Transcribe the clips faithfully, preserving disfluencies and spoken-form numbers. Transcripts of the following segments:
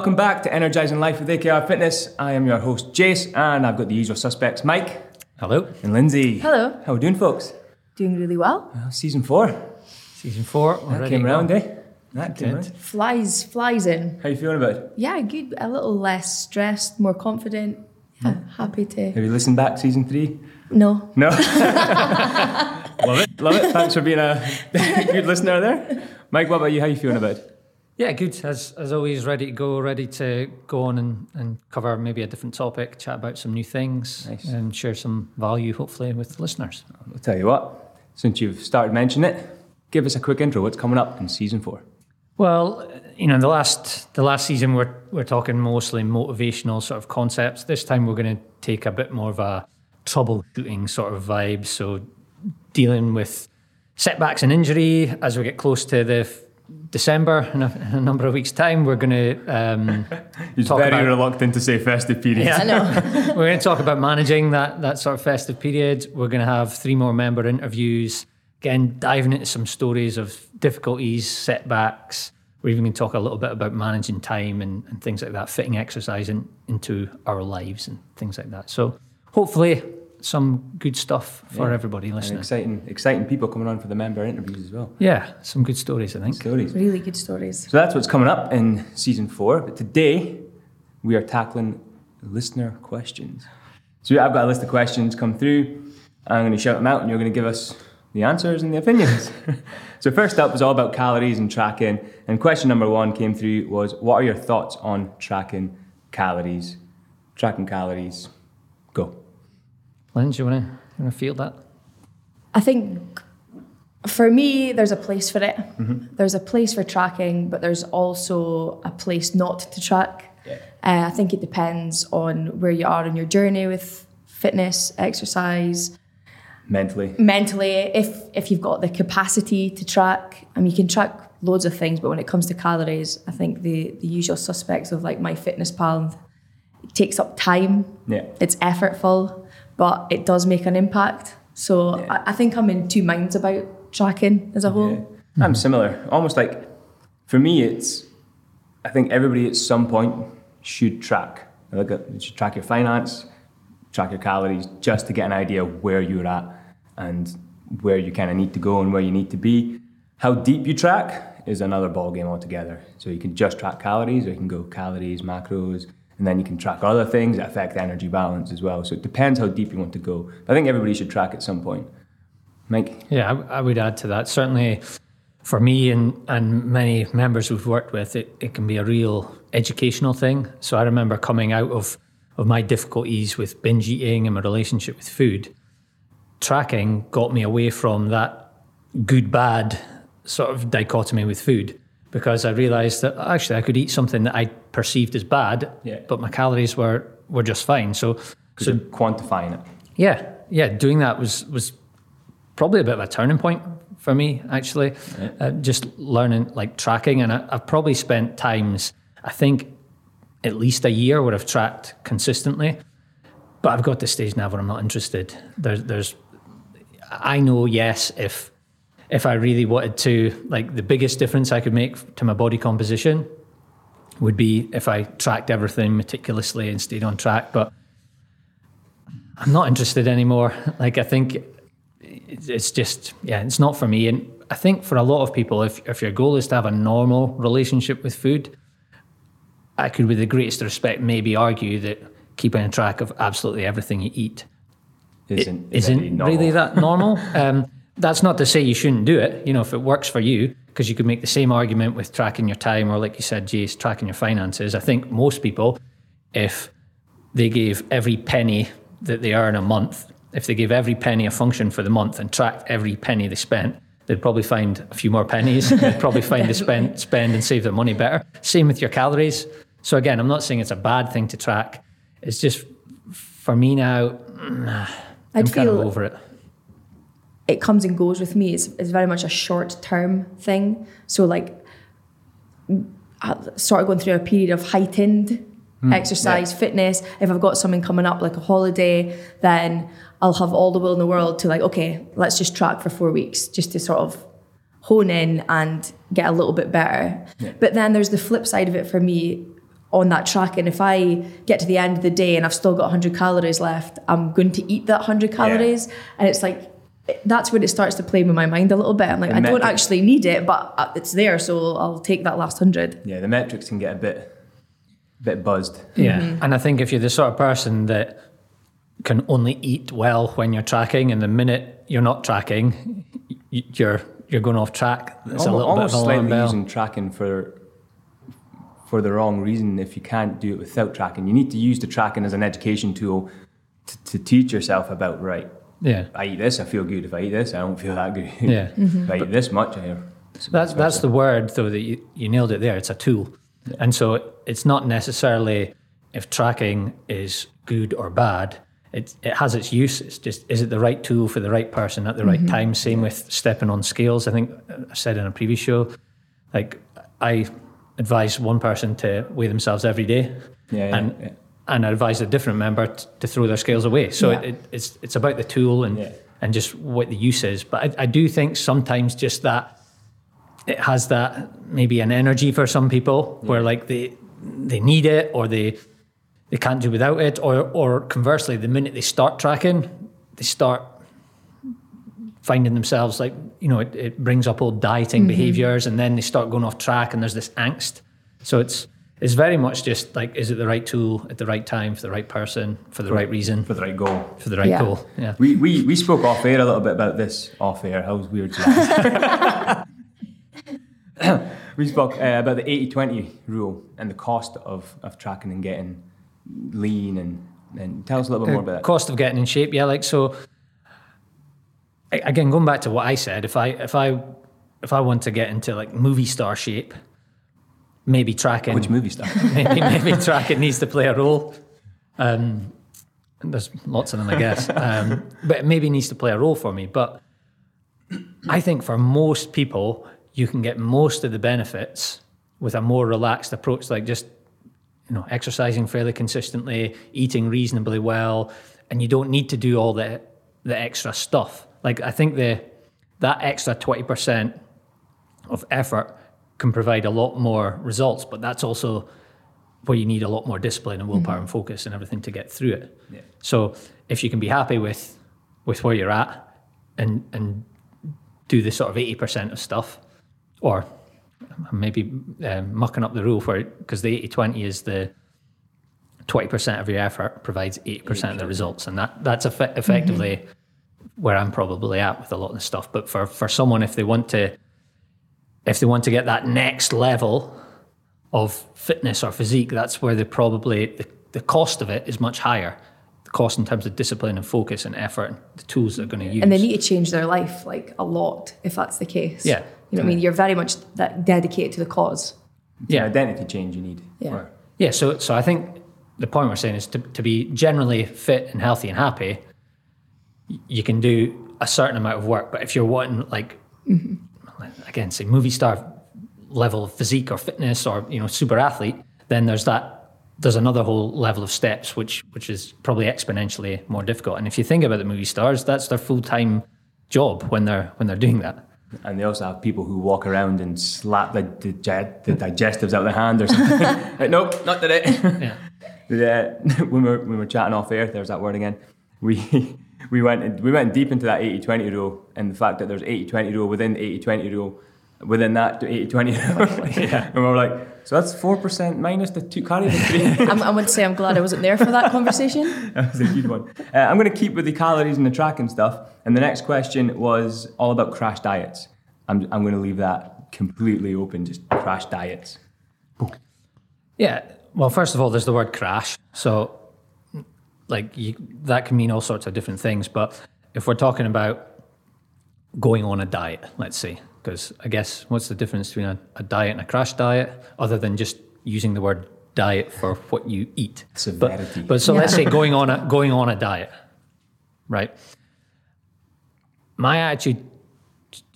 Welcome back to Energizing Life with A K R Fitness. I am your host, Jace, and I've got the usual suspects, Mike. Hello. And Lindsay. Hello. How are we doing, folks? Doing really well. Well, season four. Season four. That came around, eh? That came around. Flies, flies in. How are you feeling about it? Yeah, good. A little less stressed, more confident. Yeah, mm. Happy to. Have you listened back to season three? No. No? Love it. Love it. Thanks for being a good listener there. Mike, what about you? How are you feeling about it? Yeah, good. As as always, ready to go, ready to go on and, and cover maybe a different topic, chat about some new things, nice. And share some value, hopefully, with the listeners. I'll tell you what, since you've started mentioning it, give us a quick intro. What's coming up in season four? Well, you know, the last the last season we're we're talking mostly motivational sort of concepts. This time we're going to take a bit more of a troubleshooting sort of vibe, so dealing with setbacks and injury as we get close to the f- December in a, in a number of weeks' time. We're going to um, He's talk very about, reluctant to say festive period. Yeah, I know. We're going to talk about managing that that sort of festive period. We're going to have three more member interviews. Again, diving into some stories of difficulties, setbacks. We're even going to talk a little bit about managing time and, and things like that, fitting exercise in, into our lives and things like that. So hopefully some good stuff for yeah. everybody listening. And exciting, exciting people coming on for the member interviews as well. Yeah, some good stories, I think. Stories. Really good stories. So that's what's coming up in season four. But today, we are tackling listener questions. So I've got a list of questions come through. I'm going to shout them out, and you're going to give us the answers and the opinions. So first up was all about calories and tracking. And question number one came through was, what are your thoughts on tracking calories? Tracking calories. Go. Lynn, do you want to you want to feel that? I think for me, there's a place for it. Mm-hmm. There's a place for tracking, but there's also a place not to track. Yeah. Uh, I think it depends on where you are in your journey with fitness, exercise. Mentally. Mentally. If if you've got the capacity to track, I mean, you can track loads of things, but when it comes to calories, I think the, the usual suspects of like MyFitnessPal, it takes up time. Yeah. It's effortful. But it does make an impact. So yeah. I, I think I'm in two minds about tracking as a whole. Yeah. I'm similar. Almost like, for me, it's, I think everybody at some point should track. Like a, you should track your finance, track your calories, just to get an idea of where you're at and where you kind of need to go and where you need to be. How deep you track is another ballgame altogether. So you can just track calories, or you can go calories, macros, and then you can track other things that affect the energy balance as well. So it depends how deep you want to go. I think everybody should track at some point. Mike? Yeah, I, I would add to that. Certainly for me and, and many members we've worked with, it, it can be a real educational thing. So I remember coming out of, of my difficulties with binge eating and my relationship with food, tracking got me away from that good-bad sort of dichotomy with food. Because I realised that actually I could eat something that I perceived as bad, yeah. but my calories were, were just fine. So, so quantifying it. Yeah, yeah. Doing that was was probably a bit of a turning point for me, actually. Yeah. Uh, just learning, like, tracking. And I, I've probably spent times, I think, at least a year where I've tracked consistently. But I've got to the stage now where I'm not interested. There, there's, I know, yes, if... If I really wanted to, like, the biggest difference I could make to my body composition would be if I tracked everything meticulously and stayed on track. But I'm not interested anymore. Like, I think it's just, yeah, it's not for me. And I think for a lot of people, if, if your goal is to have a normal relationship with food, I could, with the greatest respect, maybe argue that keeping a track of absolutely everything you eat isn't, isn't really, really that normal. Um, That's not to say you shouldn't do it, you know, if it works for you, because you could make the same argument with tracking your time or, like you said, Jace, tracking your finances. I think most people, if they gave every penny that they earn a month, if they gave every penny a function for the month and tracked every penny they spent, they'd probably find a few more pennies. They'd probably find to spend, spend and save their money better. Same with your calories. So again, I'm not saying it's a bad thing to track. It's just, for me now, I'm I'd kind feel- of over it. It comes and goes with me. It's, it's very much a short-term thing. So, like, I'm sort of going through a period of heightened mm, exercise, yeah. fitness. If I've got something coming up, like a holiday, then I'll have all the will in the world to, like, okay, let's just track for four weeks just to sort of hone in and get a little bit better. Yeah. But then there's the flip side of it for me. on that track, and if I get to the end of the day and I've still got one hundred calories left, I'm going to eat that one hundred calories. Yeah. And it's like, that's when it starts to play with my mind a little bit. I'm like, the I metrics. don't actually need it, but it's there, so I'll take that last one hundred. Yeah, the metrics can get a bit bit buzzed. Yeah, mm-hmm. And I think if you're the sort of person that can only eat well when you're tracking, and the minute you're not tracking, you're you're going off track. It's almost, a little bit of a alarm bell. Using tracking for... for the wrong reason if you can't do it without tracking. You need to use the tracking as an education tool to, to teach yourself about, right, yeah, I eat this, I feel good. If I eat this, I don't feel that good. Yeah. Mm-hmm. If I eat this much, I hear. That's, that's the word, though, that you, you nailed it there. It's a tool. Yeah. And so it's not necessarily if tracking is good or bad. It, it has its use. It's just, is it the right tool for the right person at the right mm-hmm. time? Same with stepping on scales. I think I said in a previous show, like, I... advise one person to weigh themselves every day, yeah, yeah, and yeah. and I advise a different member t- to throw their scales away. So yeah. it, it, it's it's about the tool and yeah. and just what the use is. But I, I do think sometimes just that it has that maybe an energy for some people yeah. where like they they need it or they they can't do without it, or or conversely, the minute they start tracking, they start finding themselves like, you know, it, it brings up old dieting mm-hmm. behaviors, and then they start going off track and there's this angst. So it's it's very much just like, is it the right tool at the right time for the right person, for the right, right reason, for the right goal, for the right yeah. goal. Yeah. We we we spoke off air a little bit about this off air. How weird. We spoke uh, about the eighty twenty rule and the cost of, of tracking and getting lean, and, and tell us a little bit more about that. Cost of getting in shape. Yeah, like so. Again, going back to what I said, if I if I if I want to get into like movie star shape, maybe tracking. Which movie star? Maybe, maybe tracking needs to play a role. Um, there's lots of them, I guess, um, but it maybe needs to play a role for me. But I think for most people, you can get most of the benefits with a more relaxed approach, like just you know exercising fairly consistently, eating reasonably well, and you don't need to do all the the extra stuff. Like I think the that extra twenty percent of effort can provide a lot more results, but that's also where you need a lot more discipline and willpower mm-hmm. and focus and everything to get through it. Yeah. So if you can be happy with with where you're at and and do the sort of eighty percent of stuff, or maybe um, mucking up the rule for it, because the eighty twenty is the twenty percent of your effort provides eighty percent of the results, and that that's eff- effectively... Mm-hmm. where I'm probably at with a lot of the stuff. But for, for someone, if they want to, if they want to get that next level of fitness or physique, that's where they probably, the, the cost of it is much higher. The cost in terms of discipline and focus and effort and the tools they're going to use. And they need to change their life like a lot, if that's the case. Yeah. You know what I mean? You're very much that dedicated to the cause. It's yeah. an identity change you need. Yeah. Right. Yeah. So, so I think the point we're saying is to, to be generally fit and healthy and happy, you can do a certain amount of work, but if you're wanting like, mm-hmm. again, say movie star level of physique or fitness or, you know, super athlete, then there's that, there's another whole level of steps, which, which is probably exponentially more difficult. And if you think about the movie stars, that's their full-time job when they're, when they're doing that. And they also have people who walk around and slap the, the, the digestives out of their hand or something. Like, nope, not today. Yeah. Yeah. When we were, when we were chatting off air, there's that word again. We... We went we went deep into that eighty twenty rule, and the fact that there's eighty twenty rule within the eighty twenty rule, within that eighty twenty rule. Yeah. And we were like, so that's four percent minus the two calories. I'm, I would say I'm glad I wasn't there for that conversation. That was a huge one. Uh, I'm going to keep with the calories and the tracking stuff. And the next question was all about crash diets. I'm I'm going to leave that completely open, just crash diets. Yeah. Well, first of all, there's the word crash. So... like you, that can mean all sorts of different things, but if we're talking about going on a diet, let's say, because I guess what's the difference between a, a diet and a crash diet, other than just using the word diet for what you eat? Severity. But, but so yeah. let's say going on a going on a diet, right? My attitude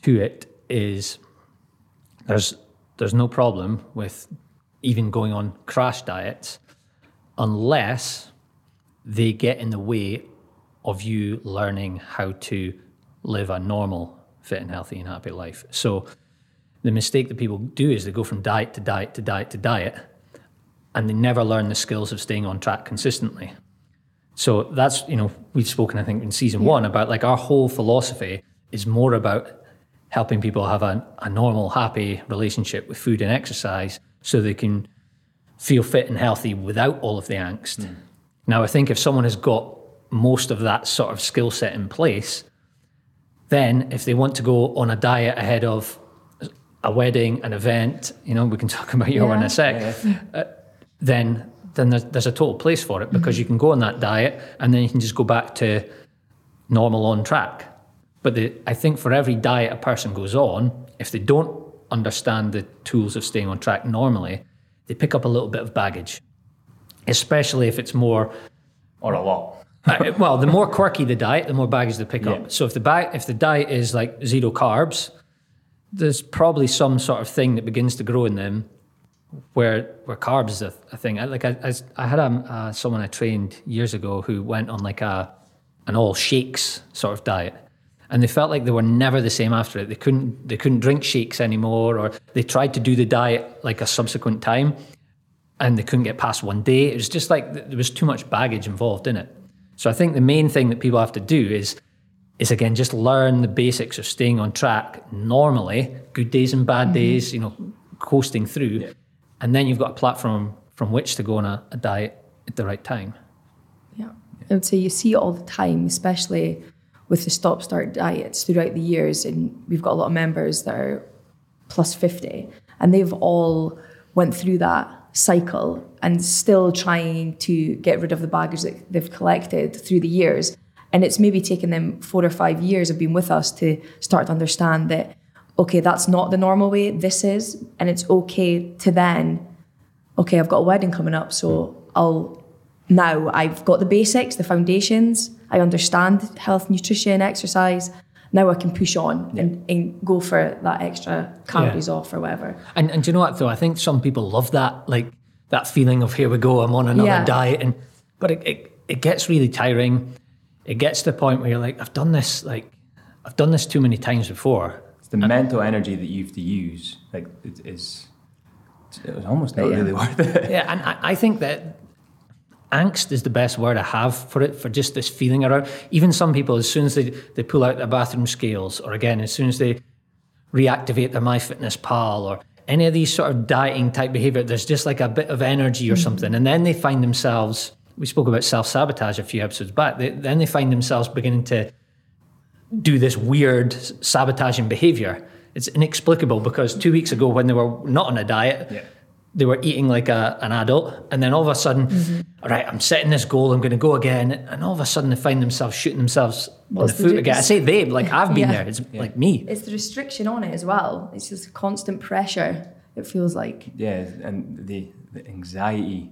to it is there's there's no problem with even going on crash diets unless they get in the way of you learning how to live a normal, fit and healthy and happy life. So the mistake that people do is they go from diet to diet to diet to diet, and they never learn the skills of staying on track consistently. So that's, you know, we've spoken, I think, in season yeah. one about like our whole philosophy is more about helping people have a, a normal, happy relationship with food and exercise so they can feel fit and healthy without all of the angst. Mm. Now, I think if someone has got most of that sort of skill set in place, then if they want to go on a diet ahead of a wedding, an event, you know, we can talk about yoga yeah. in a sec, yeah. uh, then... then there's, there's a total place for it, because mm-hmm. you can go on that diet and then you can just go back to normal on track. But the, I think for every diet a person goes on, if they don't understand the tools of staying on track normally, they pick up a little bit of baggage, especially if it's more... Or a lot. uh, well, the more quirky the diet, the more baggage they pick yeah. up. So if the ba- if the diet is like zero carbs, there's probably some sort of thing that begins to grow in them where where carbs is a, a thing. I, like I, I, I had a, uh, someone I trained years ago who went on like a an all shakes sort of diet, and they felt like they were never the same after it. They couldn't they couldn't drink shakes anymore, or they tried to do the diet like a subsequent time, and they couldn't get past one day. It was just like there was too much baggage involved in it. So I think the main thing that people have to do is is again just learn the basics of staying on track normally, good days and bad mm-hmm. days, you know, coasting through. Yeah. And then you've got a platform from which to go on a, a diet at the right time. Yeah. And so you see it all the time, especially with the stop-start diets throughout the years. And we've got a lot of members that are plus fifty. And they've all went through that cycle and still trying to get rid of the baggage that they've collected through the years. And it's maybe taken them four or five years of being with us to start to understand that, okay, that's not the normal way, this is, and it's okay to then, okay, I've got a wedding coming up, so I'll, now I've got the basics, the foundations, I understand health, nutrition, exercise, now I can push on yeah. and, and go for that extra calories yeah. off or whatever. And, and do you know what though, I think some people love that, like that feeling of here we go, I'm on another yeah. diet, and but it, it, it gets really tiring. It gets to the point where you're like, I've done this, like, I've done this too many times before. The and mental energy that you have to use, like, it is, it was almost not yeah. really worth it. Yeah, and I, I think that angst is the best word I have for it, for just this feeling around. Even some people, as soon as they, they pull out their bathroom scales, or again, as soon as they reactivate their MyFitnessPal, or any of these sort of dieting type behavior, there's just like a bit of energy or mm-hmm. something. And then they find themselves, we spoke about self-sabotage a few episodes back, they, then they find themselves beginning to do this weird sabotaging behavior. It's inexplicable, because two weeks ago when they were not on a diet, yeah. they were eating like a, an adult, and then all of a sudden, mm-hmm. all right, I'm setting this goal, I'm going to go again, and all of a sudden they find themselves shooting themselves well, on the foot the, again. I say they, like I've been yeah. there, it's yeah. like me. It's the restriction on it as well. It's just constant pressure, it feels like. Yeah, and the, the anxiety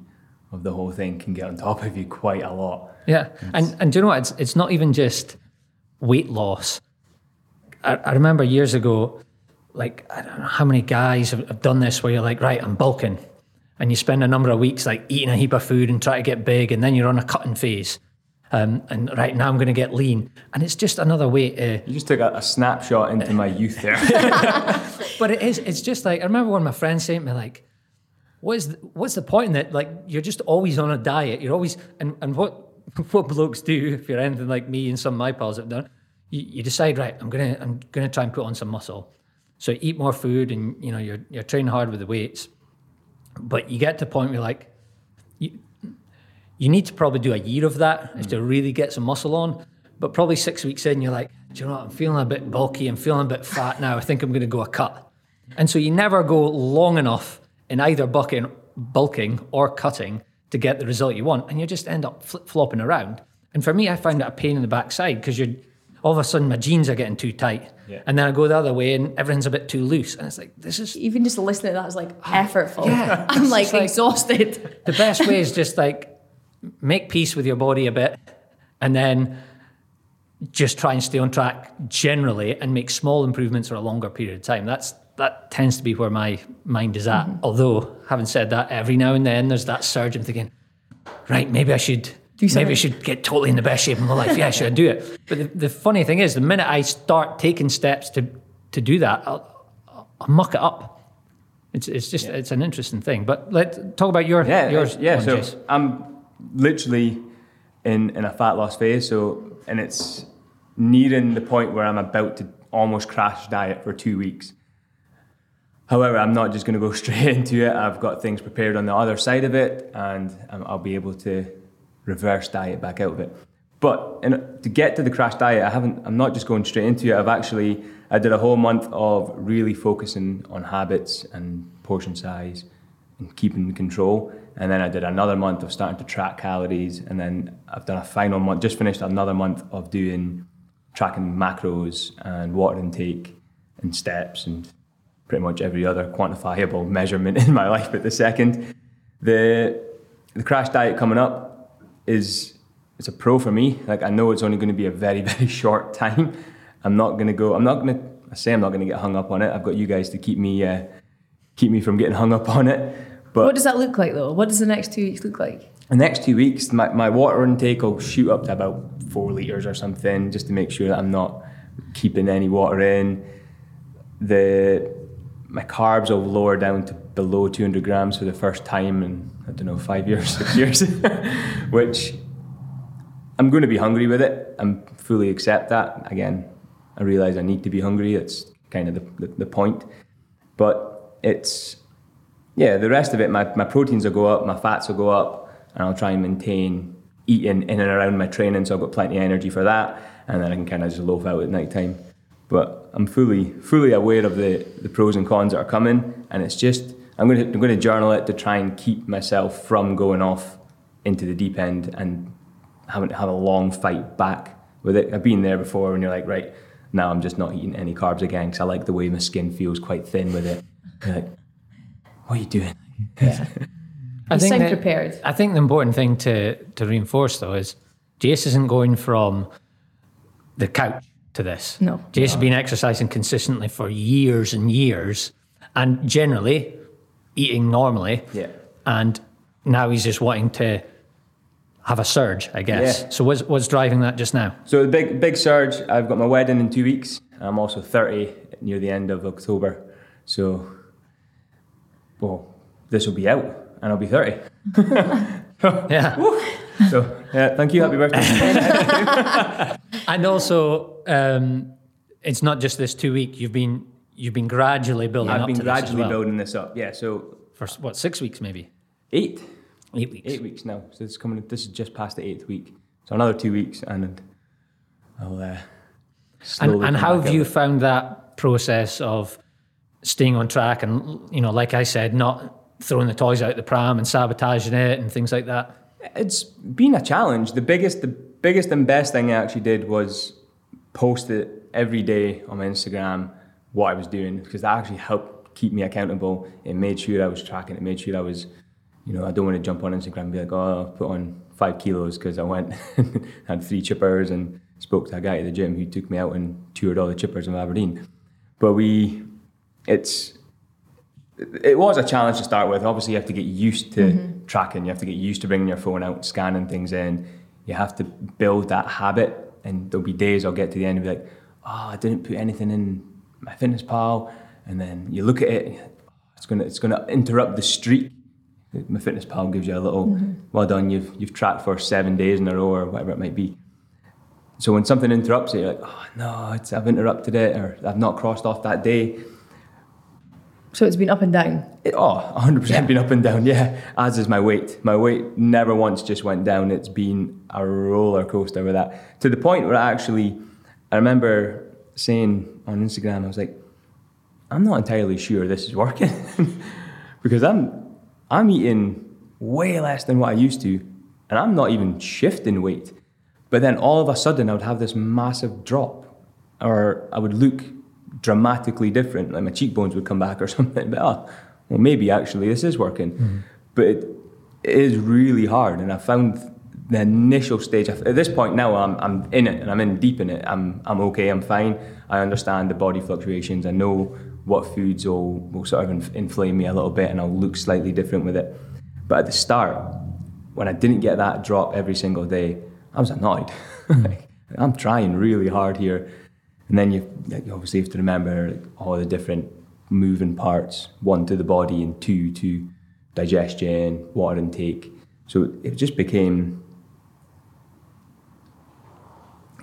of the whole thing can get on top of you quite a lot. Yeah, and, and do you know what, it's, it's not even just weight loss. I, I remember years ago, like, I don't know how many guys have, have done this where you're like, right, I'm bulking. And you spend a number of weeks like eating a heap of food and try to get big, and then you're on a cutting phase. Um, and right now I'm going to get lean. And it's just another way to... You just took a, a snapshot into uh, my youth there. But it is, it's just like, I remember one of my friends saying to me like, what is the, what's the point in that? Like, you're just always on a diet. You're always... And, and what... what blokes do, if you're anything like me and some of my pals have done, you, you decide, right, I'm gonna I'm gonna try and put on some muscle. So eat more food, and you know you're you're training hard with the weights, but you get to the point where like you you need to probably do a year of that mm. if to really get some muscle on. But probably six weeks in, you're like, do you know what? I'm feeling a bit bulky, I'm feeling a bit fat now. I think I'm gonna go a cut. And so you never go long enough in either bucking, bulking or cutting to get the result you want, and you just end up flip-flopping around. And for me, I find that a pain in the backside, because you're all of a sudden my jeans are getting too tight, yeah. and then I go the other way and everything's a bit too loose, and it's like, this is... Even just listening to that is like effortful. Yeah, I'm like, like exhausted. The best way is just like make peace with your body a bit, and then just try and stay on track generally and make small improvements for a longer period of time. That's That tends to be where my mind is at. Mm-hmm. Although, having said that, every now and then there's that surge. I'm thinking, right, maybe I should do maybe I should get totally in the best shape of my life. Yeah, should I do it? But the, the funny thing is, the minute I start taking steps to, to do that, I'll, I'll muck it up. It's it's just yeah. it's an interesting thing. But let talk about your yeah yours yeah. One, so Jace. I'm literally in in a fat loss phase. So and it's nearing the point where I'm about to almost crash diet for two weeks. However, I'm not just going to go straight into it. I've got things prepared on the other side of it, and um, I'll be able to reverse diet back out of it. But in, to get to the crash diet, I haven't. I'm not just going straight into it. I've actually I did a whole month of really focusing on habits and portion size and keeping control. And then I did another month of starting to track calories. And then I've done a final month, just finished another month of doing tracking macros and water intake and steps and pretty much every other quantifiable measurement in my life at the second. The the crash diet coming up is it's a pro for me. Like I know it's only going to be a very, very short time. I'm not going to go, I'm not going to, I say I'm not going to get hung up on it. I've got you guys to keep me uh, keep me from getting hung up on it. But what does that look like though? What does the next two weeks look like? The next two weeks, my, my water intake will shoot up to about four litres or something just to make sure that I'm not keeping any water in. The my carbs will lower down to below two hundred grams for the first time in, I don't know, five years, six years, which I'm going to be hungry with it. I fully accept that. Again, I realise I need to be hungry. That's kind of the, the, the point. But it's, yeah, the rest of it, my, my proteins will go up, my fats will go up, and I'll try and maintain eating in and around my training, so I've got plenty of energy for that, and then I can kind of just loaf out at night time. But I'm fully fully aware of the, the pros and cons that are coming, and it's just, I'm going to, I'm going to journal it to try and keep myself from going off into the deep end and having to have a long fight back with it. I've been there before when you're like, right, now I'm just not eating any carbs again because I like the way my skin feels quite thin with it. You're like, what are you doing? Yeah. I you think sound that, prepared. I think the important thing to, to reinforce, though, is Jace isn't going from the couch to this. No. Jace no. has been exercising consistently for years and years and generally eating normally. Yeah. And now he's just wanting to have a surge, I guess. Yeah. So what's, what's driving that just now? So the big big surge, I've got my wedding in two weeks. I'm also thirty near the end of October. So, well, this will be out and I'll be thirty. so, yeah. Woo. So, yeah, thank you. Happy birthday. And also, um, it's not just this two week. You've been you've been gradually building I've up to this I've been gradually well. building this up, yeah. So for, what, six weeks maybe? Eight. Eight weeks. Eight weeks now. So it's coming. This is just past the eighth week. So another two weeks, and I'll uh, slowly. And, and how have you found that process of staying on track? And you know, like I said, not throwing the toys out the pram and sabotaging it and things like that. It's been a challenge. The biggest, the biggest and best thing I actually did was post it every day on my Instagram what I was doing, because that actually helped keep me accountable. It made sure I was tracking. It made sure I was. You know, I don't want to jump on Instagram and be like, oh, I'll put on five kilos because I went and had three chippers and spoke to a guy at the gym who took me out and toured all the chippers in Aberdeen. But we, it's, it was a challenge to start with. Obviously, you have to get used to mm-hmm. tracking. You have to get used to bringing your phone out, scanning things in. You have to build that habit. And there'll be days I'll get to the end and be like, oh, I didn't put anything in MyFitnessPal. And then you look at it, it's gonna, it's gonna interrupt the streak. MyFitnessPal gives you a little, mm-hmm. well done, you've you've tracked for seven days in a row or whatever it might be. So when something interrupts it, you're like, oh no, it's, I've interrupted it, or I've not crossed off that day. So it's been up and down? It, oh, one hundred percent yeah. been up and down, yeah. As is my weight. My weight never once just went down. It's been a roller coaster with that. To the point where I actually, I remember saying on Instagram, I was like, I'm not entirely sure this is working. Because I'm... I'm eating way less than what I used to, and I'm not even shifting weight. But then all of a sudden, I would have this massive drop, or I would look dramatically different, like my cheekbones would come back or something. But oh, well, maybe actually this is working. Mm-hmm. But it, it is really hard, and I found the initial stage. At this point now, I'm I'm in it, and I'm in deep in it. I'm I'm okay. I'm fine. I understand the body fluctuations. I know what foods will, will sort of inflame me a little bit and I'll look slightly different with it. But at the start, when I didn't get that drop every single day, I was annoyed. Like, I'm trying really hard here. And then you, like, you obviously have to remember like, all the different moving parts, one to the body and two to digestion, water intake. So it just became,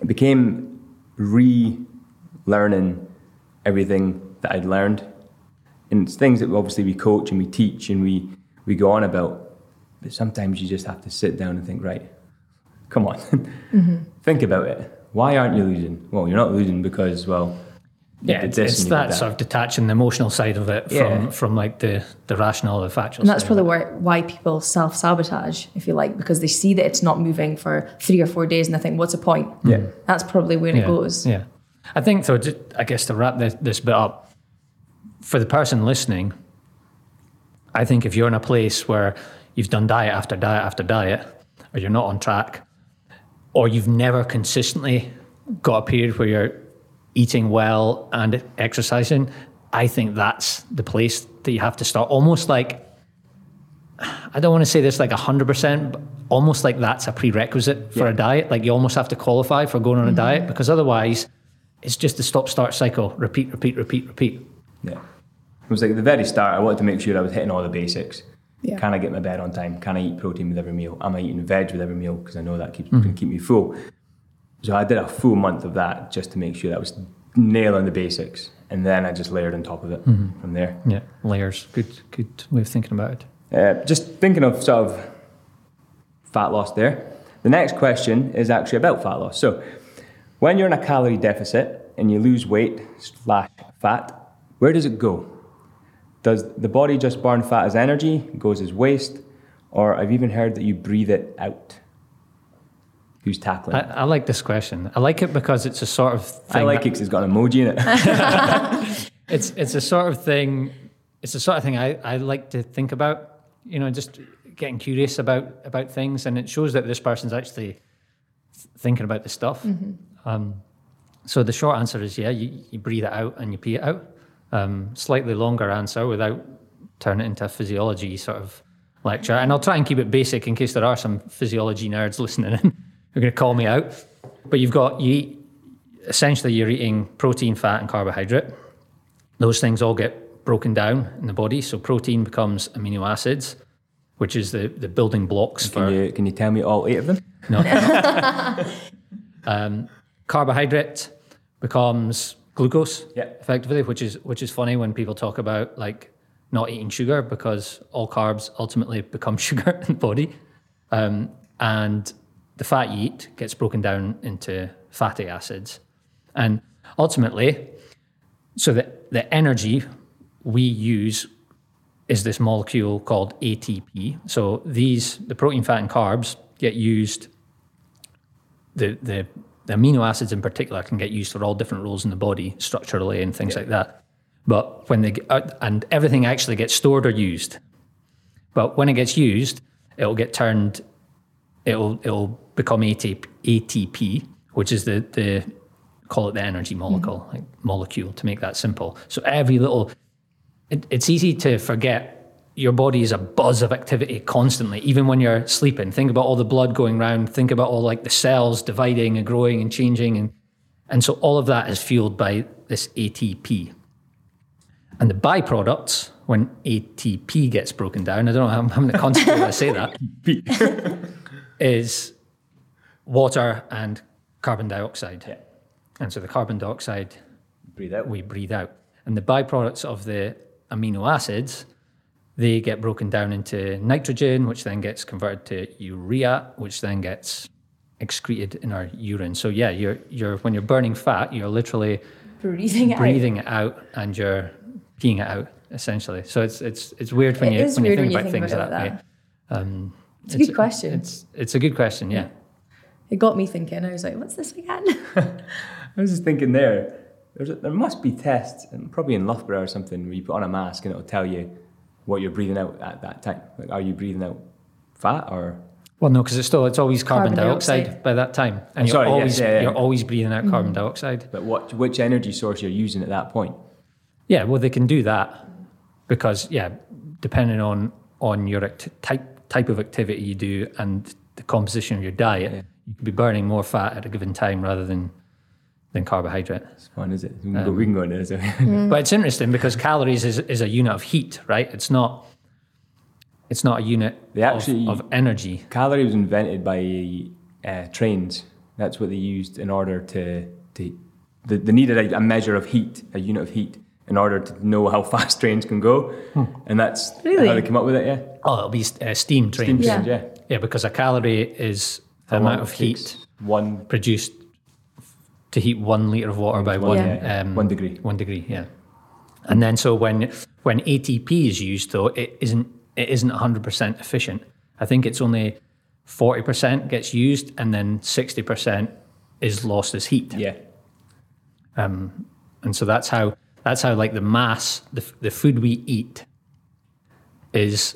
it became relearning everything that I'd learned. And it's things that obviously we coach and we teach and we, we go on about, but sometimes you just have to sit down and think, right, come on, mm-hmm. think about it. Why aren't you losing? Well, you're not losing because, well, yeah, it's, it's that, that sort of detaching the emotional side of it yeah. from, from like the, the rational or the factual and side. And that's probably why, why people self-sabotage, if you like, because they see that it's not moving for three or four days and they think, what's the point? Yeah, that's probably where yeah. it goes. Yeah, I think, so just, I guess to wrap this, this bit up, for the person listening, I think if you're in a place where you've done diet after diet after diet, or you're not on track, or you've never consistently got a period where you're eating well and exercising, I think that's the place that you have to start. Almost like, I don't want to say this like one hundred percent, but almost like that's a prerequisite for yeah. a diet. Like you almost have to qualify for going on a mm-hmm. diet, because otherwise it's just a stop-start cycle, repeat, repeat, repeat, repeat. Yeah. It was like at the very start, I wanted to make sure I was hitting all the basics. Yeah. Can I get my bed on time? Can I eat protein with every meal? Am I eating veg with every meal? Because I know that keeps mm. can keep me full. So I did a full month of that just to make sure that I was nailing the basics. And then I just layered on top of it mm-hmm. from there. Yeah, layers. Good good way of thinking about it. Uh, just thinking of sort of fat loss there. The next question is actually about fat loss. So when you're in a calorie deficit and you lose weight slash fat, where does it go? Does the body just burn fat as energy, goes as waste, or I've even heard that you breathe it out? Who's tackling I, it? I like this question. I like it because it's a sort of thing. I like that, it because it's got an emoji in it. it's it's a sort of thing, it's the sort of thing I, I like to think about, you know, just getting curious about, about things, and it shows that this person's actually thinking about this stuff. Mm-hmm. Um, so the short answer is, yeah, you, you breathe it out and you pee it out. Um, slightly longer answer without turning it into a physiology sort of lecture. And I'll try and keep it basic in case there are some physiology nerds listening in who are going to call me out. But you've got, you eat, essentially you're eating protein, fat, and carbohydrate. Those things all get broken down in the body. So protein becomes amino acids, which is the, the building blocks can for... You, can you tell me all eight of them? No. no. um, carbohydrate becomes... glucose, yeah. effectively, which is which is funny when people talk about like not eating sugar, because all carbs ultimately become sugar in the body. Um, and the fat you eat gets broken down into fatty acids. And ultimately, so the, the energy we use is this molecule called A T P. So these, the protein, fat, and carbs get used, the the The amino acids in particular can get used for all different roles in the body, structurally and things yeah. like that. But when they get, uh, and everything actually gets stored or used. But when it gets used, it'll get turned, it'll it'll become A T P, which is the the call it the energy molecule, mm-hmm. like molecule to make that simple. So every little, it, it's easy to forget. Your body is a buzz of activity constantly, even when you're sleeping. Think about all the blood going round. Think about all like the cells dividing and growing and changing. And, and so all of that is fueled by this A T P. And the byproducts, when A T P gets broken down, I don't know how I'm having to concentrate when I say that, is water and carbon dioxide. Yeah. And so the carbon dioxide, breathe out. we breathe out. And the byproducts of the amino acids, they get broken down into nitrogen, which then gets converted to urea, which then gets excreted in our urine. So yeah, you're you're when you're burning fat, you're literally breathing, breathing out. it out, and you're peeing it out, essentially. So it's it's it's weird when it you when you think, when you about, think things about things like that. that. Um, it's, it's a good question. It's it's a good question. Yeah, it got me thinking. I was like, what's this again? I was just thinking there. There's a, there must be tests, and probably in Loughborough or something, where you put on a mask and it'll tell you what you're breathing out at that time. Like, are you breathing out fat or? Well, no, because it's still, it's always carbon, carbon dioxide, dioxide by that time. And I'm you're, sorry, always, yes, yeah, yeah. you're always breathing out mm. carbon dioxide. But what, which energy source you're using at that point? Yeah, well, they can do that because, yeah, depending on, on your act- type, type of activity you do and the composition of your diet, yeah. you could be burning more fat at a given time rather than than carbohydrate. It's fine, is it? We can, um, go, we can go in there. So. Mm. But it's interesting because calories is, is a unit of heat, right? It's not it's not a unit they actually, of, of energy. Calorie was invented by uh, trains. That's what they used in order to... to they, they needed a, a measure of heat, a unit of heat, in order to know how fast trains can go. Hmm. And that's really? how they came up with it, yeah. Oh, it'll be uh, steam trains. Steam trains, yeah. yeah. Yeah, because a calorie is the how amount of heat one produced to heat one litre of water by one, yeah. um, one degree. One degree, yeah. And then so when when A T P is used, though, it isn't it isn't one hundred percent efficient. I think it's only forty percent gets used and then sixty percent is lost as heat. Yeah. Um, and so that's how... That's how, like, the mass, the, the food we eat is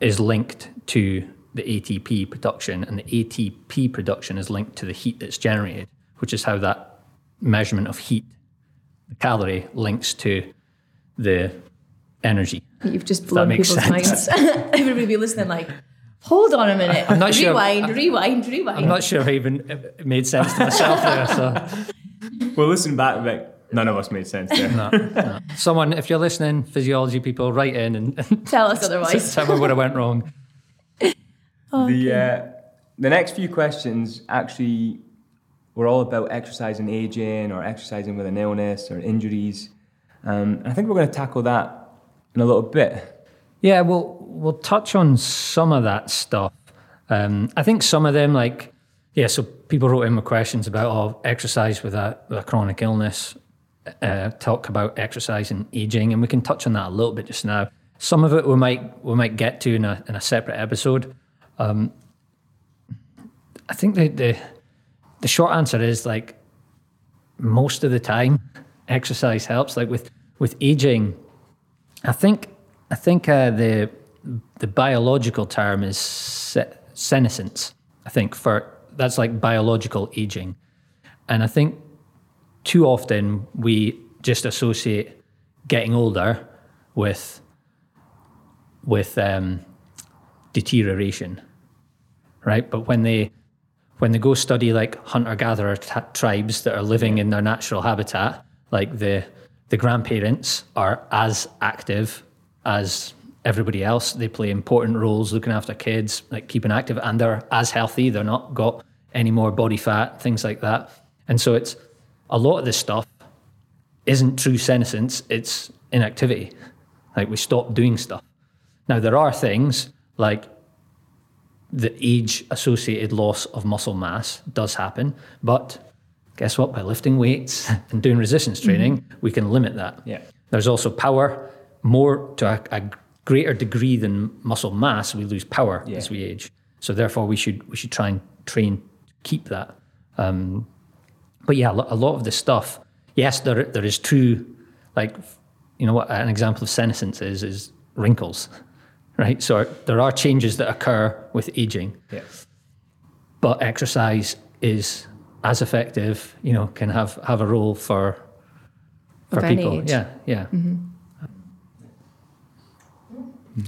is linked to the A T P production, and the A T P production is linked to the heat that's generated, which is how that measurement of heat, the calorie, links to the energy. You've just blown people's minds. Everybody be listening like, hold on a minute, I'm not rewind, sure, rewind, I'm, rewind. I'm not sure if I even made sense to myself there. So. Well, listen back, Vic. None of us made sense there. No, no. Someone, if you're listening, physiology people, write in and, and tell us otherwise. Tell me where I went wrong. Oh, the uh, the next few questions actually were all about exercise and aging, or exercising with an illness or injuries. Um, and I think we're going to tackle that in a little bit. Yeah, we'll we'll touch on some of that stuff. Um, I think some of them, like yeah, so people wrote in with questions about oh, exercise with a, with a chronic illness. Uh, talk about exercise and aging, and we can touch on that a little bit just now. Some of it we might we might get to in a in a separate episode. Um, I think the, the the short answer is, like, most of the time, exercise helps. Like with with aging, I think I think uh, the the biological term is se- senescence. I think for that's like biological aging, and I think. Too often we just associate getting older with with um, deterioration, right? But when they when they go study like hunter-gatherer t- tribes that are living in their natural habitat, like the the grandparents are as active as everybody else. They play important roles, looking after kids, like keeping active, and they're as healthy. They're not got any more body fat, things like that. And so it's a lot of this stuff isn't true senescence, it's inactivity. Like, we stop doing stuff. Now, there are things like the age-associated loss of muscle mass does happen, but guess what? By lifting weights and doing resistance training, mm-hmm. we can limit that. Yeah. There's also power. More to a, a greater degree than muscle mass, we lose power yeah. as we age. So therefore, we should we should try and train to keep that. Um, But yeah, a lot of the stuff, yes, there there is true, like, you know, what an example of senescence is, is wrinkles, right? So there are changes that occur with aging. Yeah. But exercise is as effective, you know, can have, have a role for for people. Yeah, yeah. Mm-hmm.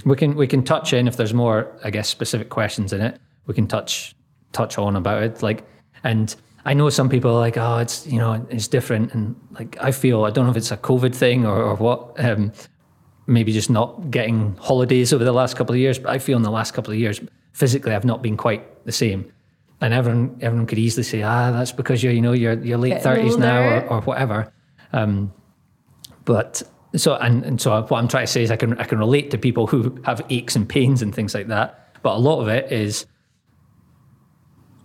We can we can touch in if there's more, I guess, specific questions in it. We can touch touch on about it, like, and. I know some people are like, oh, it's, you know, it's different. And like, I feel, I don't know if it's a COVID thing or, or what, um, maybe just not getting holidays over the last couple of years, but I feel in the last couple of years, physically, I've not been quite the same. And everyone everyone could easily say, ah, that's because you're, you know, you're, you're late thirties now or, or whatever. Um, but so, and, and so what I'm trying to say is I can, I can relate to people who have aches and pains and things like that. But a lot of it is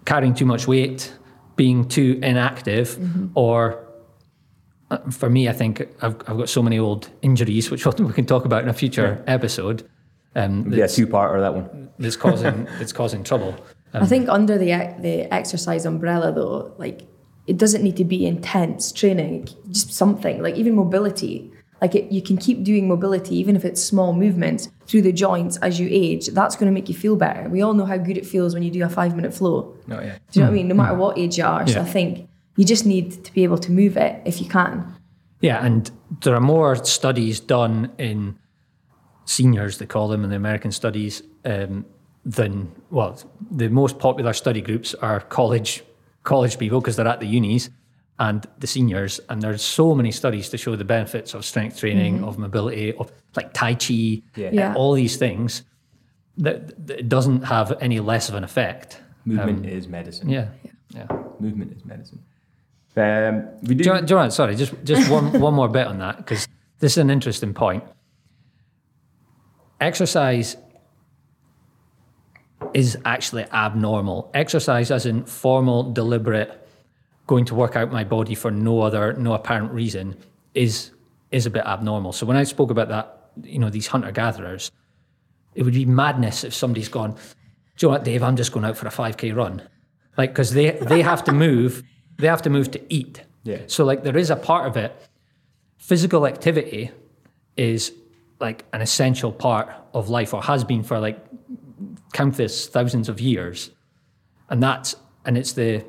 carrying too much weight, being too inactive, mm-hmm. or uh, for me, I think I've, I've got so many old injuries, which we can talk about in a future yeah. episode. Um, yeah, two-parter, that one. That's causing it's causing trouble. Um, I think under the the exercise umbrella, though, like, it doesn't need to be intense training. Just something like even mobility. Like, it, you can keep doing mobility, even if it's small movements through the joints as you age. That's going to make you feel better. We all know how good it feels when you do a five-minute flow. Oh, yeah. Do you know mm. what I mean? No matter what age you are. Yeah. So I think you just need to be able to move it if you can. Yeah, and there are more studies done in seniors, they call them, in the American studies, um, than, well, the most popular study groups are college college people because they're at the unis. and the seniors, and there's so many studies to show the benefits of strength training, mm-hmm. of mobility, of like Tai Chi, yeah. Yeah. all these things, that, that it doesn't have any less of an effect. Movement um, is medicine. Yeah. yeah. yeah. Movement is medicine. Um, we do. Joanne, Joanne, sorry, just just one, one more bit on that, because this is an interesting point. Exercise is actually abnormal. Exercise as in formal, deliberate, going to work out my body for no other, no apparent reason is is a bit abnormal. So when I spoke about that, you know, these hunter-gatherers, it would be madness if somebody's gone, do you know what, Dave, I'm just going out for a five K run. Like, because they, they have to move, they have to move to eat. Yeah. So like there is a part of it, physical activity is like an essential part of life, or has been for like countless thousands of years. And that's, and it's the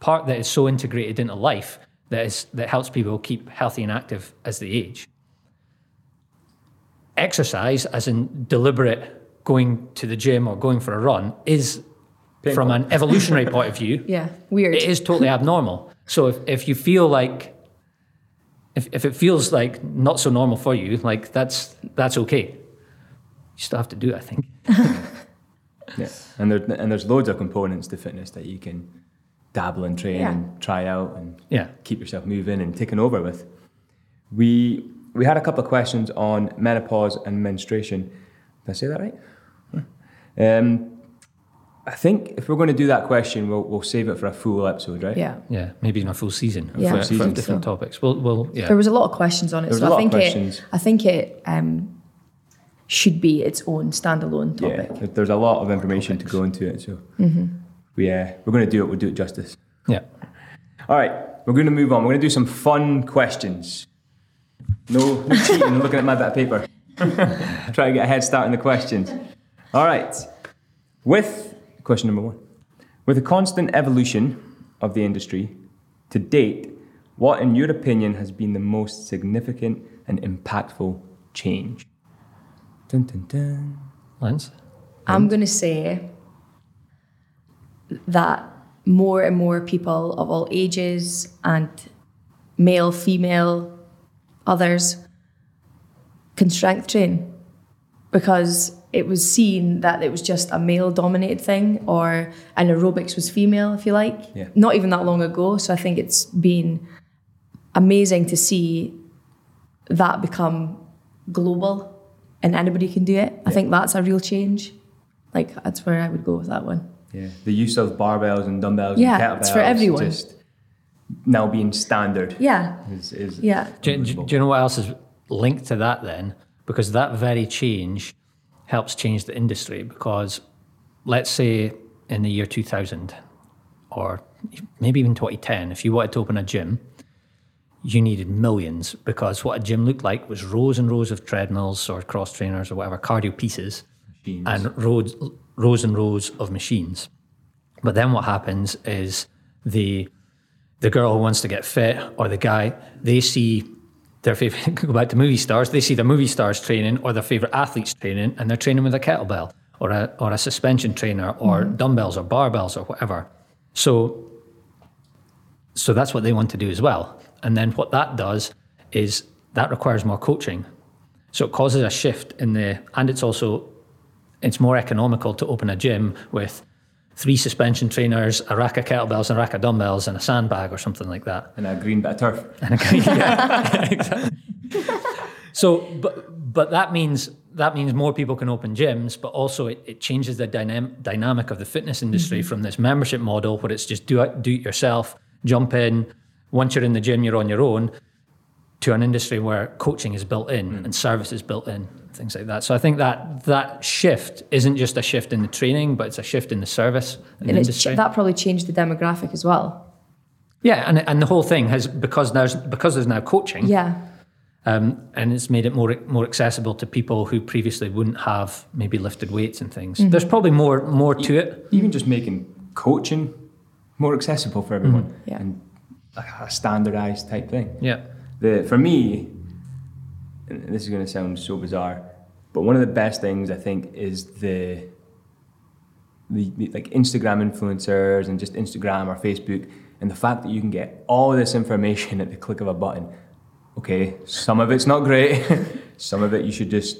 part that is so integrated into life that is that helps people keep healthy and active as they age. Exercise, as in deliberate going to the gym or going for a run, is painful. From an evolutionary point of view, yeah, weird. It is totally abnormal. So if, if you feel like if if it feels like not so normal for you, like that's that's okay. You still have to do it, I think. Yeah, and there and there's loads of components to fitness that you can dabble and train, yeah. and try out, and yeah. keep yourself moving and taken over with. We we had a couple of questions on menopause and menstruation. Did I say that right? Um, I think if we're going to do that question, we'll we'll save it for a full episode, right? Yeah, yeah, maybe in a full season. Yeah, full season. For different so. topics. Well, well, yeah. There was a lot of questions on it, there was so a lot I think of questions. it. I think it um, should be its own standalone topic. Yeah, there's a lot of information to go into it, so. Mm-hmm. We, uh, we're going to do it. We'll do it justice. Yeah. All right. We're going to move on. We're going to do some fun questions. No, no cheating. Looking at my bit of paper. Try to get a head start on the questions. All right. With question number one, with the constant evolution of the industry to date, what, in your opinion, has been the most significant and impactful change? Dun, dun, dun. Lance? I'm going to say that more and more people of all ages and male, female, others can strength train, because it was seen that it was just a male-dominated thing, or and aerobics was female, if you like, yeah. not even that long ago. So I think it's been amazing to see that become global and anybody can do it. Yeah. I think that's a real change. Like, that's where I would go with that one. Yeah, the use of barbells and dumbbells yeah, and kettlebells. Yeah, it's for everyone. Just now being standard. Yeah. Is, is yeah. Do, do, do you know what else is linked to that then? Because that very change helps change the industry, because let's say in the year two thousand or maybe even twenty ten, if you wanted to open a gym, you needed millions, because what a gym looked like was rows and rows of treadmills or cross trainers or whatever, cardio pieces, machines. and roads... rows and rows of machines. But then what happens is the the girl who wants to get fit, or the guy, they see their favorite, go back to movie stars, they see their movie stars training or their favorite athletes training, and they're training with a kettlebell or a, or a suspension trainer or mm-hmm. dumbbells or barbells or whatever. So, so that's what they want to do as well. And then what that does is that requires more coaching. So it causes a shift in the, and it's also it's more economical to open a gym with three suspension trainers, a rack of kettlebells, and a rack of dumbbells, and a sandbag or something like that. And a green bit of turf. And a green, yeah, exactly. So, but, but that means that means more people can open gyms, but also it, it changes the dynam- dynamic of the fitness industry mm-hmm. from this membership model where it's just do it, do it yourself, jump in, once you're in the gym, you're on your own, to an industry where coaching is built in mm. and service is built in, things like that. So I think that that shift isn't just a shift in the training, but it's a shift in the service and, and the industry. Ch- that probably changed the demographic as well. Yeah, and and the whole thing has, because there's because there's now coaching. Yeah, um, and it's made it more more accessible to people who previously wouldn't have maybe lifted weights and things. Mm-hmm. There's probably more more to it. Even just making coaching more accessible for everyone, mm-hmm. yeah. and a standardized type thing. Yeah. The, for me, and this is going to sound so bizarre, but one of the best things I think is the, the, the like Instagram influencers and just Instagram or Facebook And the fact that you can get all this information at the click of a button, okay, some of it's not great. Some of it you should just,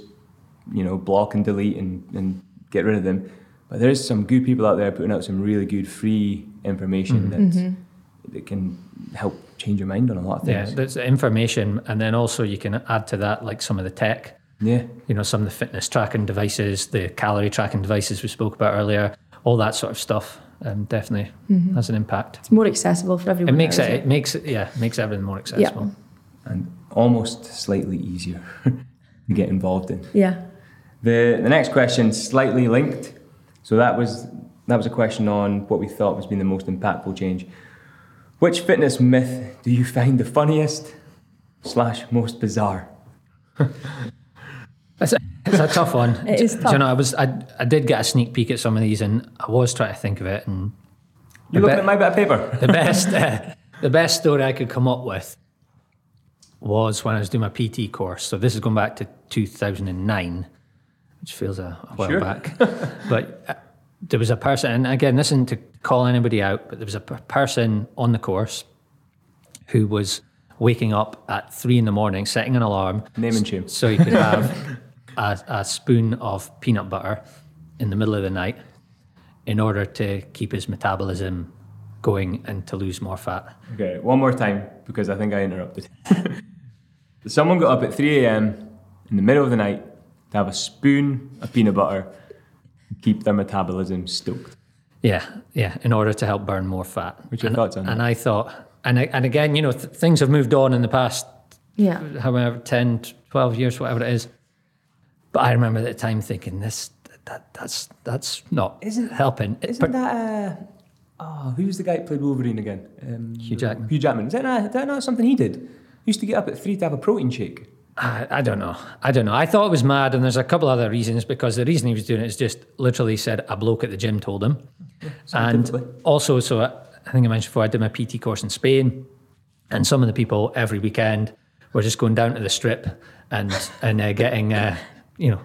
you know, block and delete and, and get rid of them. But there is some good people out there putting out some really good free information mm-hmm. that mm-hmm. that can help change your mind on a lot of things. Yeah, that's information. And then also you can add to that like some of the tech. Yeah. You know, some of the fitness tracking devices, the calorie tracking devices we spoke about earlier, all that sort of stuff. Um, definitely mm-hmm. has an impact. It's more accessible for everyone. It makes it, it makes it, yeah, makes everything more accessible. Yeah. And almost slightly easier to get involved in. Yeah. The the next question, slightly linked. So that was that was a question on what we thought was been the most impactful change. Which fitness myth do you find the funniest slash most bizarre? That's a, it's a tough one. It is tough. Do you know, I was I, I did get a sneak peek at some of these, and I was trying to think of it. And you looking be- at my bit of paper. The best uh, the best story I could come up with was when I was doing my P T course. So this is going back to two thousand nine, which feels a, a while sure. back. But uh, there was a person, and again, this isn't to call anybody out, but there was a p- person on the course who was waking up at three in the morning, setting an alarm. Name and tune. So you could have a, a spoon of peanut butter in the middle of the night in order to keep his metabolism going and to lose more fat. Okay, one more time, because I think I interrupted. Someone got up at three a.m. in the middle of the night to have a spoon of peanut butter and keep their metabolism stoked. Yeah, yeah, in order to help burn more fat. What's your and, thoughts on that? And I thought... And and again, you know, th- things have moved on in the past, yeah. however, ten, twelve years, whatever it is. But I remember at the time thinking, this that that's that's not isn't, helping. Isn't but, that, uh, oh, who's the guy that played Wolverine again? Um, Hugh Jackman. Hugh Jackman. Is that not, is that not something he did? He used to get up at three to have a protein shake. I, I don't know. I don't know. I thought it was mad, and there's a couple other reasons, because the reason he was doing it is just literally said a bloke at the gym told him. Yeah, and typically. also, so... I, I think I mentioned before, I did my P T course in Spain, and some of the people every weekend were just going down to the strip and and uh, getting uh, you know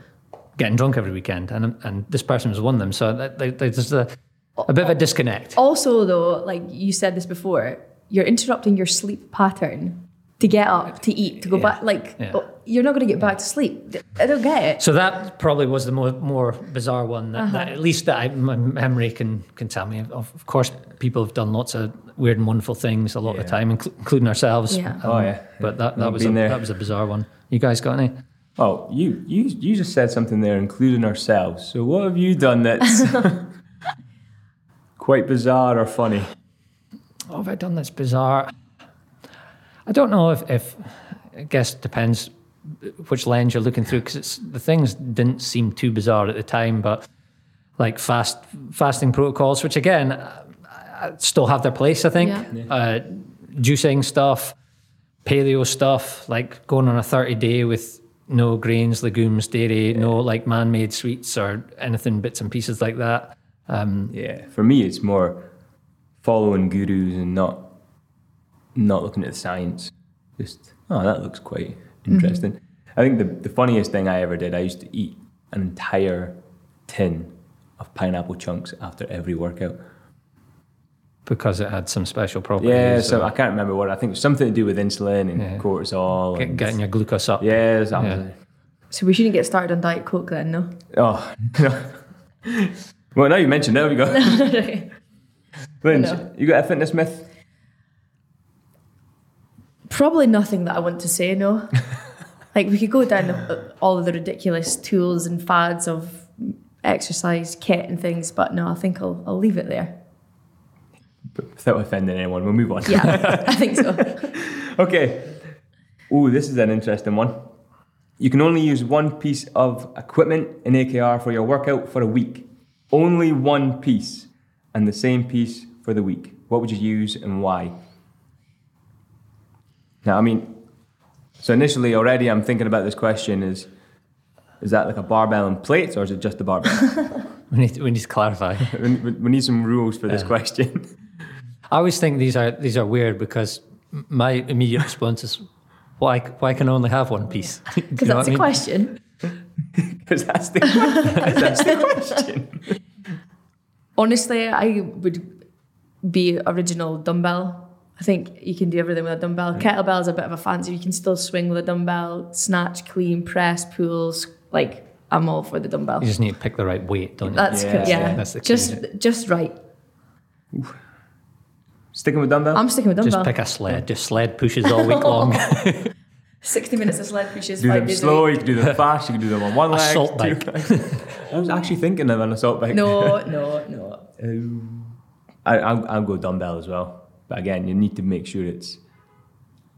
getting drunk every weekend, and and this person was one of them. So that, that, there's a, a bit of a disconnect. Also, though, like you said this before, you're interrupting your sleep pattern to get up, to eat, to go yeah. back. Like yeah. oh, you're not going to get back to sleep. I don't get it. So that probably was the more more bizarre one. That, uh-huh. that at least that I, my memory can can tell me. Of, of course, people have done lots of weird and wonderful things a lot yeah. of the time, including ourselves. Yeah. Um, oh yeah. But that, that was a, that was a bizarre one. You guys got any? Oh, you you you just said something there, including ourselves. So what have you done that's quite bizarre or funny? What have I done that's bizarre? I don't know if, if I guess it depends which lens you're looking through, because the things didn't seem too bizarre at the time, but like fast fasting protocols, which again, I, I still have their place, I think. Yeah. Yeah. Uh, juicing stuff, paleo stuff, like going on a thirty day with no grains, legumes, dairy, yeah. no like man-made sweets or anything, bits and pieces like that. Um, yeah, for me, it's more following gurus and not not looking at the science, just, oh, that looks quite interesting. Mm-hmm. I think the, the funniest thing I ever did, I used to eat an entire tin of pineapple chunks after every workout. Because it had some special properties? Yeah, so or... I can't remember what, I think it was something to do with insulin and yeah. cortisol. Get, and getting your glucose up. Yeah, yeah. So we shouldn't get started on Diet Coke then, no? Oh, no. Well, now you mentioned it, there we go. Right. Lynch, no. You got a fitness myth? Probably nothing that I want to say, no. Like, we could go down the, all of the ridiculous tools and fads of exercise kit and things, but no, I think I'll, I'll leave it there. But without offending anyone, we'll move on. Yeah, I think so. Okay. Ooh, this is an interesting one. You can only use one piece of equipment in A K R for your workout for a week. Only one piece, and the same piece for the week. What would you use and why? Now, I mean, so initially already I'm thinking about this question is, is that like a barbell and plates, or is it just the barbell? we, need to, we need to clarify. we, we need some rules for yeah. this question. I always think these are these are weird, because my immediate response is, why why can I only have one piece? Because that's, I mean? that's the question. Because that's the that's the question. Honestly, I would... be original dumbbell. I think you can do everything with a dumbbell. Mm. Kettlebell is a bit of a fancy. You can still swing with a dumbbell, snatch, clean, press, pulls. Like, I'm all for the dumbbell. You just need to pick the right weight, don't you? That's yeah. Cool. Yeah. yeah. That's the key. Just, just right. Oof. Sticking with dumbbell? I'm sticking with dumbbell. Just pick a sled. Just sled pushes all week long. sixty minutes of sled pushes. Do them slow, you can do them fast, you can do them on one leg. Assault bike. I was actually thinking of an assault bike. No, no, no. Um, I, I'll, I'll go dumbbell as well. But again, you need to make sure it's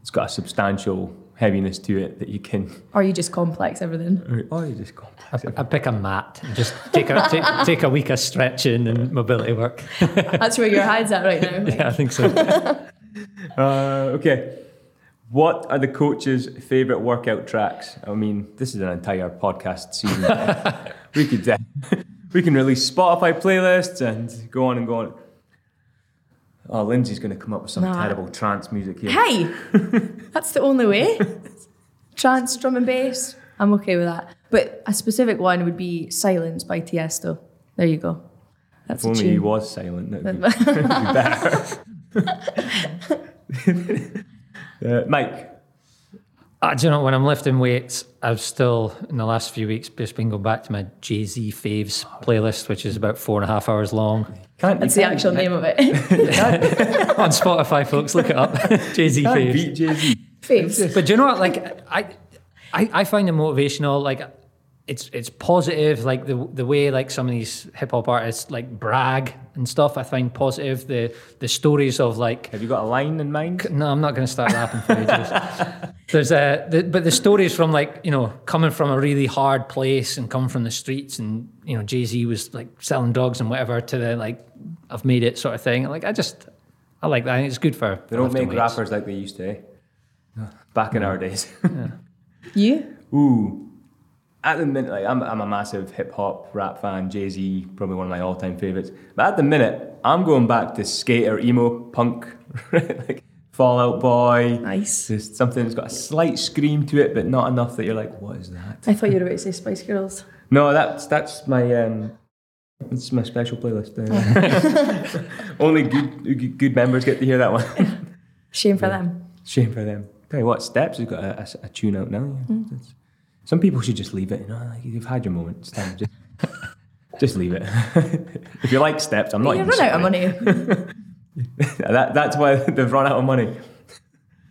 it's got a substantial heaviness to it that you can. Or you just complex everything. Or, or you just complex. I, I pick a mat and just take a take, take a week of stretching and mobility work. That's where your hide's at right now. Mike. Yeah, I think so. uh, okay, what are the coach's favourite workout tracks? I mean, this is an entire podcast season. we could uh, we can release Spotify playlists and go on and go on. Oh, Lindsay's going to come up with some nah. terrible trance music here. Hey, that's the only way. Trance, drum and bass, I'm okay with that. But a specific one would be Silence by Tiësto. There you go. That's if only tune. He was silent, that would be, be better. uh, Mike? Uh, do you know, when I'm lifting weights, I've still, in the last few weeks, just been going back to my Jay-Z Faves playlist, which is about four and a half hours long. Can't, That's the actual name of it. On Spotify, folks, look it up. Jay-Z Can't Faves. Beat Jay-Z Faves. But do you know what? Like, I, I, I find them motivational. Like, it's it's positive. Like the the way like some of these hip hop artists like brag and stuff, I find positive. The the stories of like. Have you got a line in mind? No, I'm not going to start rapping for you. There's a, the, but the stories from like, you know, coming from a really hard place and coming from the streets and, you know, Jay-Z was like selling drugs and whatever to the like, I've made it sort of thing. Like, I just, I like that. I think it's good for. They don't make weights. Rappers like they used to, eh? No. Back in no. our days. Yeah. You? Ooh. At the minute, like, I'm, I'm a massive hip hop rap fan. Jay-Z, probably one of my all time favorites. But at the minute, I'm going back to skater, emo, punk, like, Fall Out Boy. Nice. There's something that's got a slight scream to it, but not enough that you're like, what is that? I thought you were about to say Spice Girls. No, that's that's my um, that's my special playlist. Uh, only good good members get to hear that one. Shame for yeah. them. Shame for them. Tell you what, Steps has got a, a, a tune out now. Mm. Some people should just leave it. You know, like, you've had your moment. Stem, just, just leave it. If you like Steps, I'm not even sorry. You've run out of money. that, that's why they've run out of money.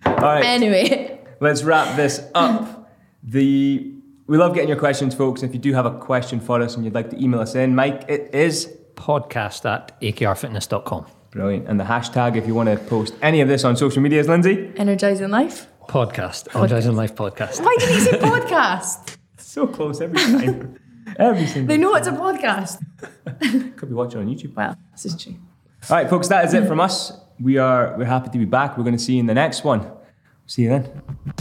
All right. Anyway, let's wrap this up. The we love getting your questions, folks. If you do have a question for us and you'd like to email us in, Mike, it is podcast at a k r fitness dot com. Brilliant. And the hashtag, if you want to post any of this on social media, is Lindsay? Energizing Life. Podcast. podcast. Energizing Life podcast. Why did he say podcast? So close every time. Every single They know time. It's a podcast. Could be watching on YouTube. Well, this is true. All right, folks, that is it from us. We are, we're happy to be back. We're going to see you in the next one. See you then.